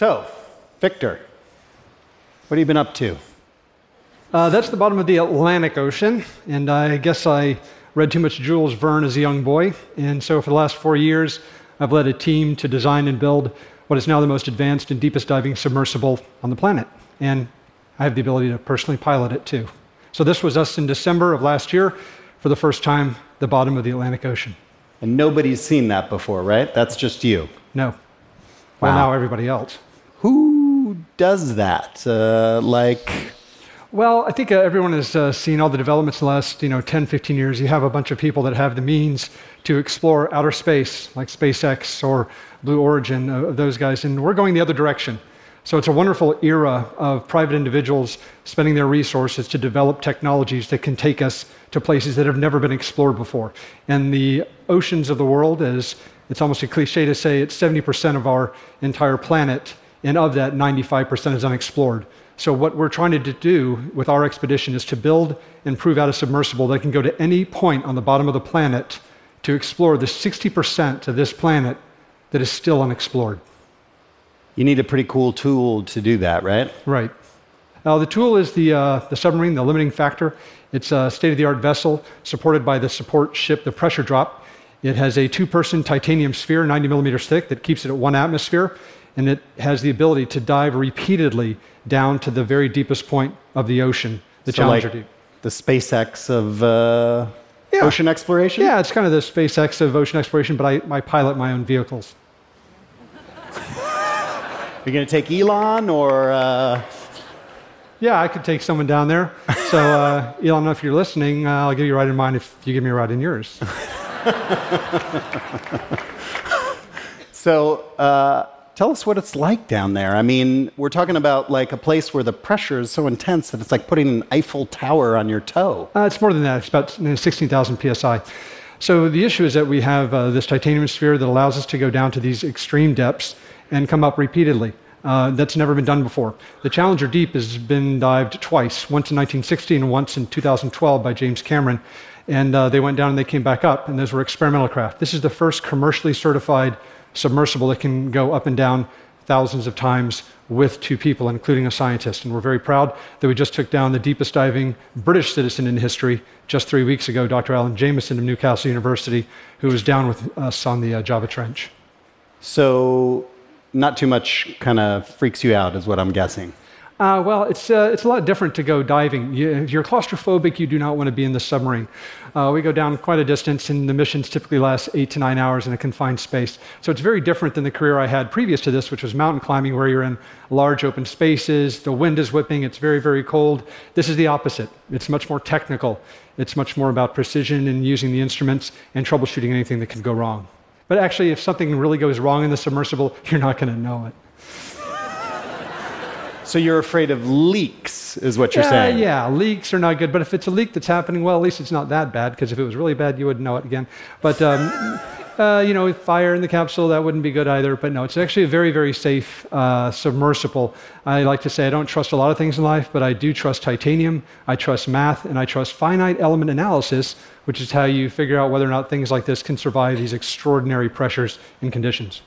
So, Victor, what have you been up to? That's the bottom of the Atlantic Ocean, and I guess I read too much Jules Verne as a young boy, and so for the last 4 years, I've led a team to design and build what is now the most advanced and deepest diving submersible on the planet, and I have the ability to personally pilot it too. So this was us in December of last year, for the first time, the bottom of the Atlantic Ocean. And nobody's seen that before, right? That's just you. No. Wow. Well, now everybody else. Who does that? Well, I think everyone has seen all the developments in the last 10, 15 years. You have a bunch of people that have the means to explore outer space, like SpaceX or Blue Origin, those guys, and we're going the other direction. So it's a wonderful era of private individuals spending their resources to develop technologies that can take us to places that have never been explored before. And the oceans of the world, as it's almost a cliche to say, it's 70% of our entire planet, and of that, 95% is unexplored. So what we're trying to do with our expedition is to build and prove out a submersible that can go to any point on the bottom of the planet to explore the 60% of this planet that is still unexplored. You need a pretty cool tool to do that, right? Right. The tool is the submarine, the Limiting Factor. It's a state-of-the-art vessel supported by the support ship, the Pressure Drop. It has a two-person titanium sphere, 90 millimeters thick, that keeps it at 1 atmosphere. And it has the ability to dive repeatedly down to the very deepest point of the ocean, the Challenger Deep. The SpaceX of ocean exploration? Yeah, it's kind of the SpaceX of ocean exploration, but I pilot my own vehicles. You're going to take Elon or? Yeah, I could take someone down there. So Elon, if you're listening, I'll give you a ride in mine if you give me a ride in yours. So, tell us what it's like down there. I mean, we're talking about like a place where the pressure is so intense that it's like putting an Eiffel Tower on your toe. It's more than that. It's about 16,000 psi. So the issue is that we have this titanium sphere that allows us to go down to these extreme depths and come up repeatedly. That's never been done before. The Challenger Deep has been dived twice, once in 1960 and once in 2012 by James Cameron. And they went down and they came back up, and those were experimental craft. This is the first commercially certified submersible that can go up and down thousands of times with 2 people, including a scientist. And we're very proud that we just took down the deepest diving British citizen in history just 3 weeks ago, Dr. Alan Jamison of Newcastle University, who was down with us on the Java Trench. So not too much kind of freaks you out is what I'm guessing. Well, it's a lot different to go diving. If you're claustrophobic, you do not want to be in the submarine. We go down quite a distance, and the missions typically last 8 to 9 hours in a confined space. So it's very different than the career I had previous to this, which was mountain climbing, where you're in large open spaces, the wind is whipping, it's very, very cold. This is the opposite. It's much more technical. It's much more about precision and using the instruments and troubleshooting anything that can go wrong. But actually, if something really goes wrong in the submersible, you're not going to know it. So you're afraid of leaks, is what you're saying. Yeah, leaks are not good. But if it's a leak that's happening, well, at least it's not that bad, because if it was really bad, you wouldn't know it again. But, fire in the capsule, that wouldn't be good either. But no, it's actually a very, very safe submersible. I like to say I don't trust a lot of things in life, but I do trust titanium, I trust math, and I trust finite element analysis, which is how you figure out whether or not things like this can survive these extraordinary pressures and conditions.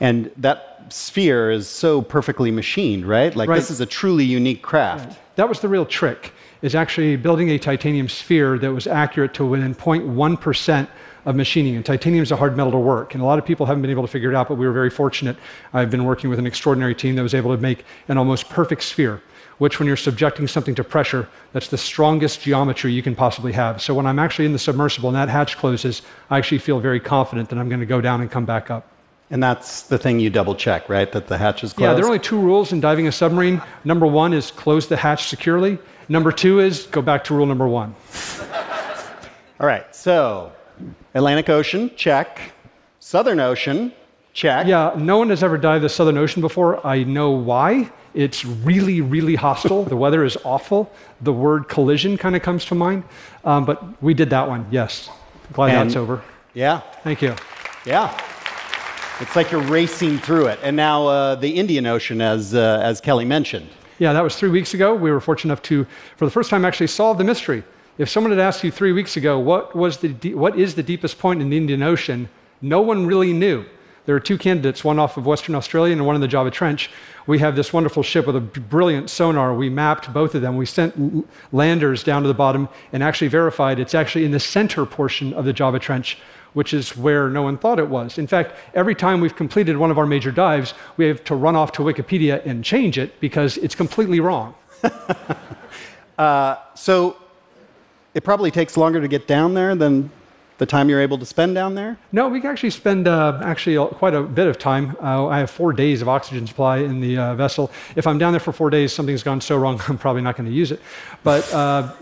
And that sphere is so perfectly machined, right? Like, this is a truly unique craft. Right. That was the real trick, is actually building a titanium sphere that was accurate to within 0.1% of machining. And titanium is a hard metal to work. And a lot of people haven't been able to figure it out, but we were very fortunate. I've been working with an extraordinary team that was able to make an almost perfect sphere, which when you're subjecting something to pressure, that's the strongest geometry you can possibly have. So when I'm actually in the submersible and that hatch closes, I actually feel very confident that I'm going to go down and come back up. And that's the thing you double check, right? That the hatch is closed? Yeah, there are only 2 rules in diving a submarine. Number 1 is close the hatch securely. Number 2 is go back to rule number 1. All right, so Atlantic Ocean, check. Southern Ocean, check. Yeah, no one has ever dived the Southern Ocean before. I know why. It's really, really hostile. The weather is awful. The word collision kind of comes to mind. But we did that one, yes. Glad that's over. Yeah. Thank you. Yeah. It's like you're racing through it. And now the Indian Ocean, as Kelly mentioned. Yeah, that was 3 weeks ago. We were fortunate enough to, for the first time, actually solve the mystery. If someone had asked you 3 weeks ago, what is the deepest point in the Indian Ocean, no one really knew. There are two candidates, one off of Western Australia and one in the Java Trench. We have this wonderful ship with a brilliant sonar. We mapped both of them. We sent landers down to the bottom and actually verified it's actually in the center portion of the Java Trench, which is where no one thought it was. In fact, every time we've completed one of our major dives, we have to run off to Wikipedia and change it because it's completely wrong. So it probably takes longer to get down there than the time you're able to spend down there? No, we can actually spend quite a bit of time. I have 4 days of oxygen supply in the vessel. If I'm down there for 4 days, something's gone so wrong, I'm probably not going to use it. But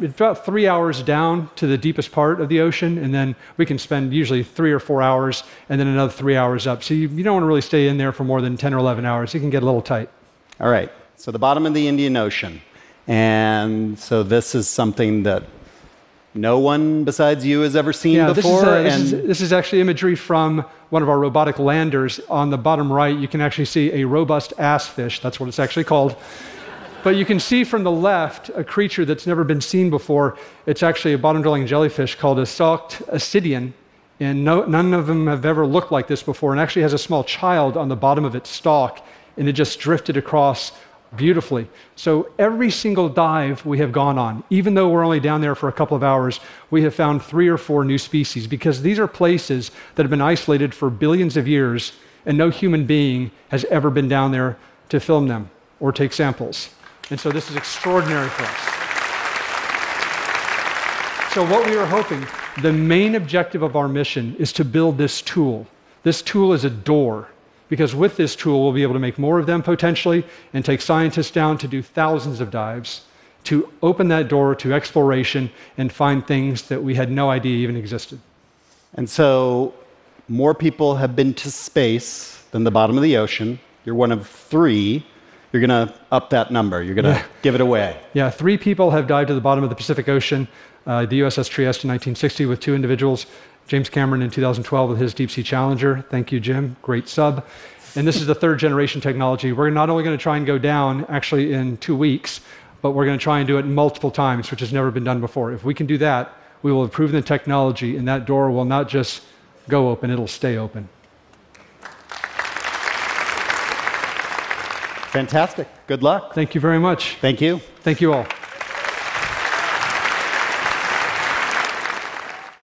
it's about 3 hours down to the deepest part of the ocean, and then we can spend usually 3 or 4 hours, and then another 3 hours up. So you don't want to really stay in there for more than 10 or 11 hours. It can get a little tight. All right, so the bottom of the Indian Ocean. And so this is something that no one besides you has ever seen before. This is actually imagery from one of our robotic landers. On the bottom right, you can actually see a robust ass fish. That's what it's actually called. But you can see from the left a creature that's never been seen before. It's actually a bottom-dwelling jellyfish called a socked ascidian. And none of them have ever looked like this before. And actually has a small child on the bottom of its stalk. And it just drifted across beautifully. So every single dive we have gone on, even though we're only down there for a couple of hours, we have found 3 or 4 new species, because these are places that have been isolated for billions of years, and no human being has ever been down there to film them or take samples. And so this is extraordinary for us. So what we were hoping, the main objective of our mission is to build this tool. This tool is a door, because with this tool, we'll be able to make more of them potentially and take scientists down to do thousands of dives to open that door to exploration and find things that we had no idea even existed. And so more people have been to space than the bottom of the ocean. You're one of 3. You're going to up that number. You're going to give it away. Yeah, 3 people have dived to the bottom of the Pacific Ocean. The USS Trieste in 1960 with 2 individuals. James Cameron in 2012 with his Deep Sea Challenger. Thank you, Jim. Great sub. And this is the 3rd generation technology. We're not only going to try and go down actually in 2 weeks, but we're going to try and do it multiple times, which has never been done before. If we can do that, we will have proven the technology, and that door will not just go open, it'll stay open. Fantastic. Good luck. Thank you very much. Thank you. Thank you all.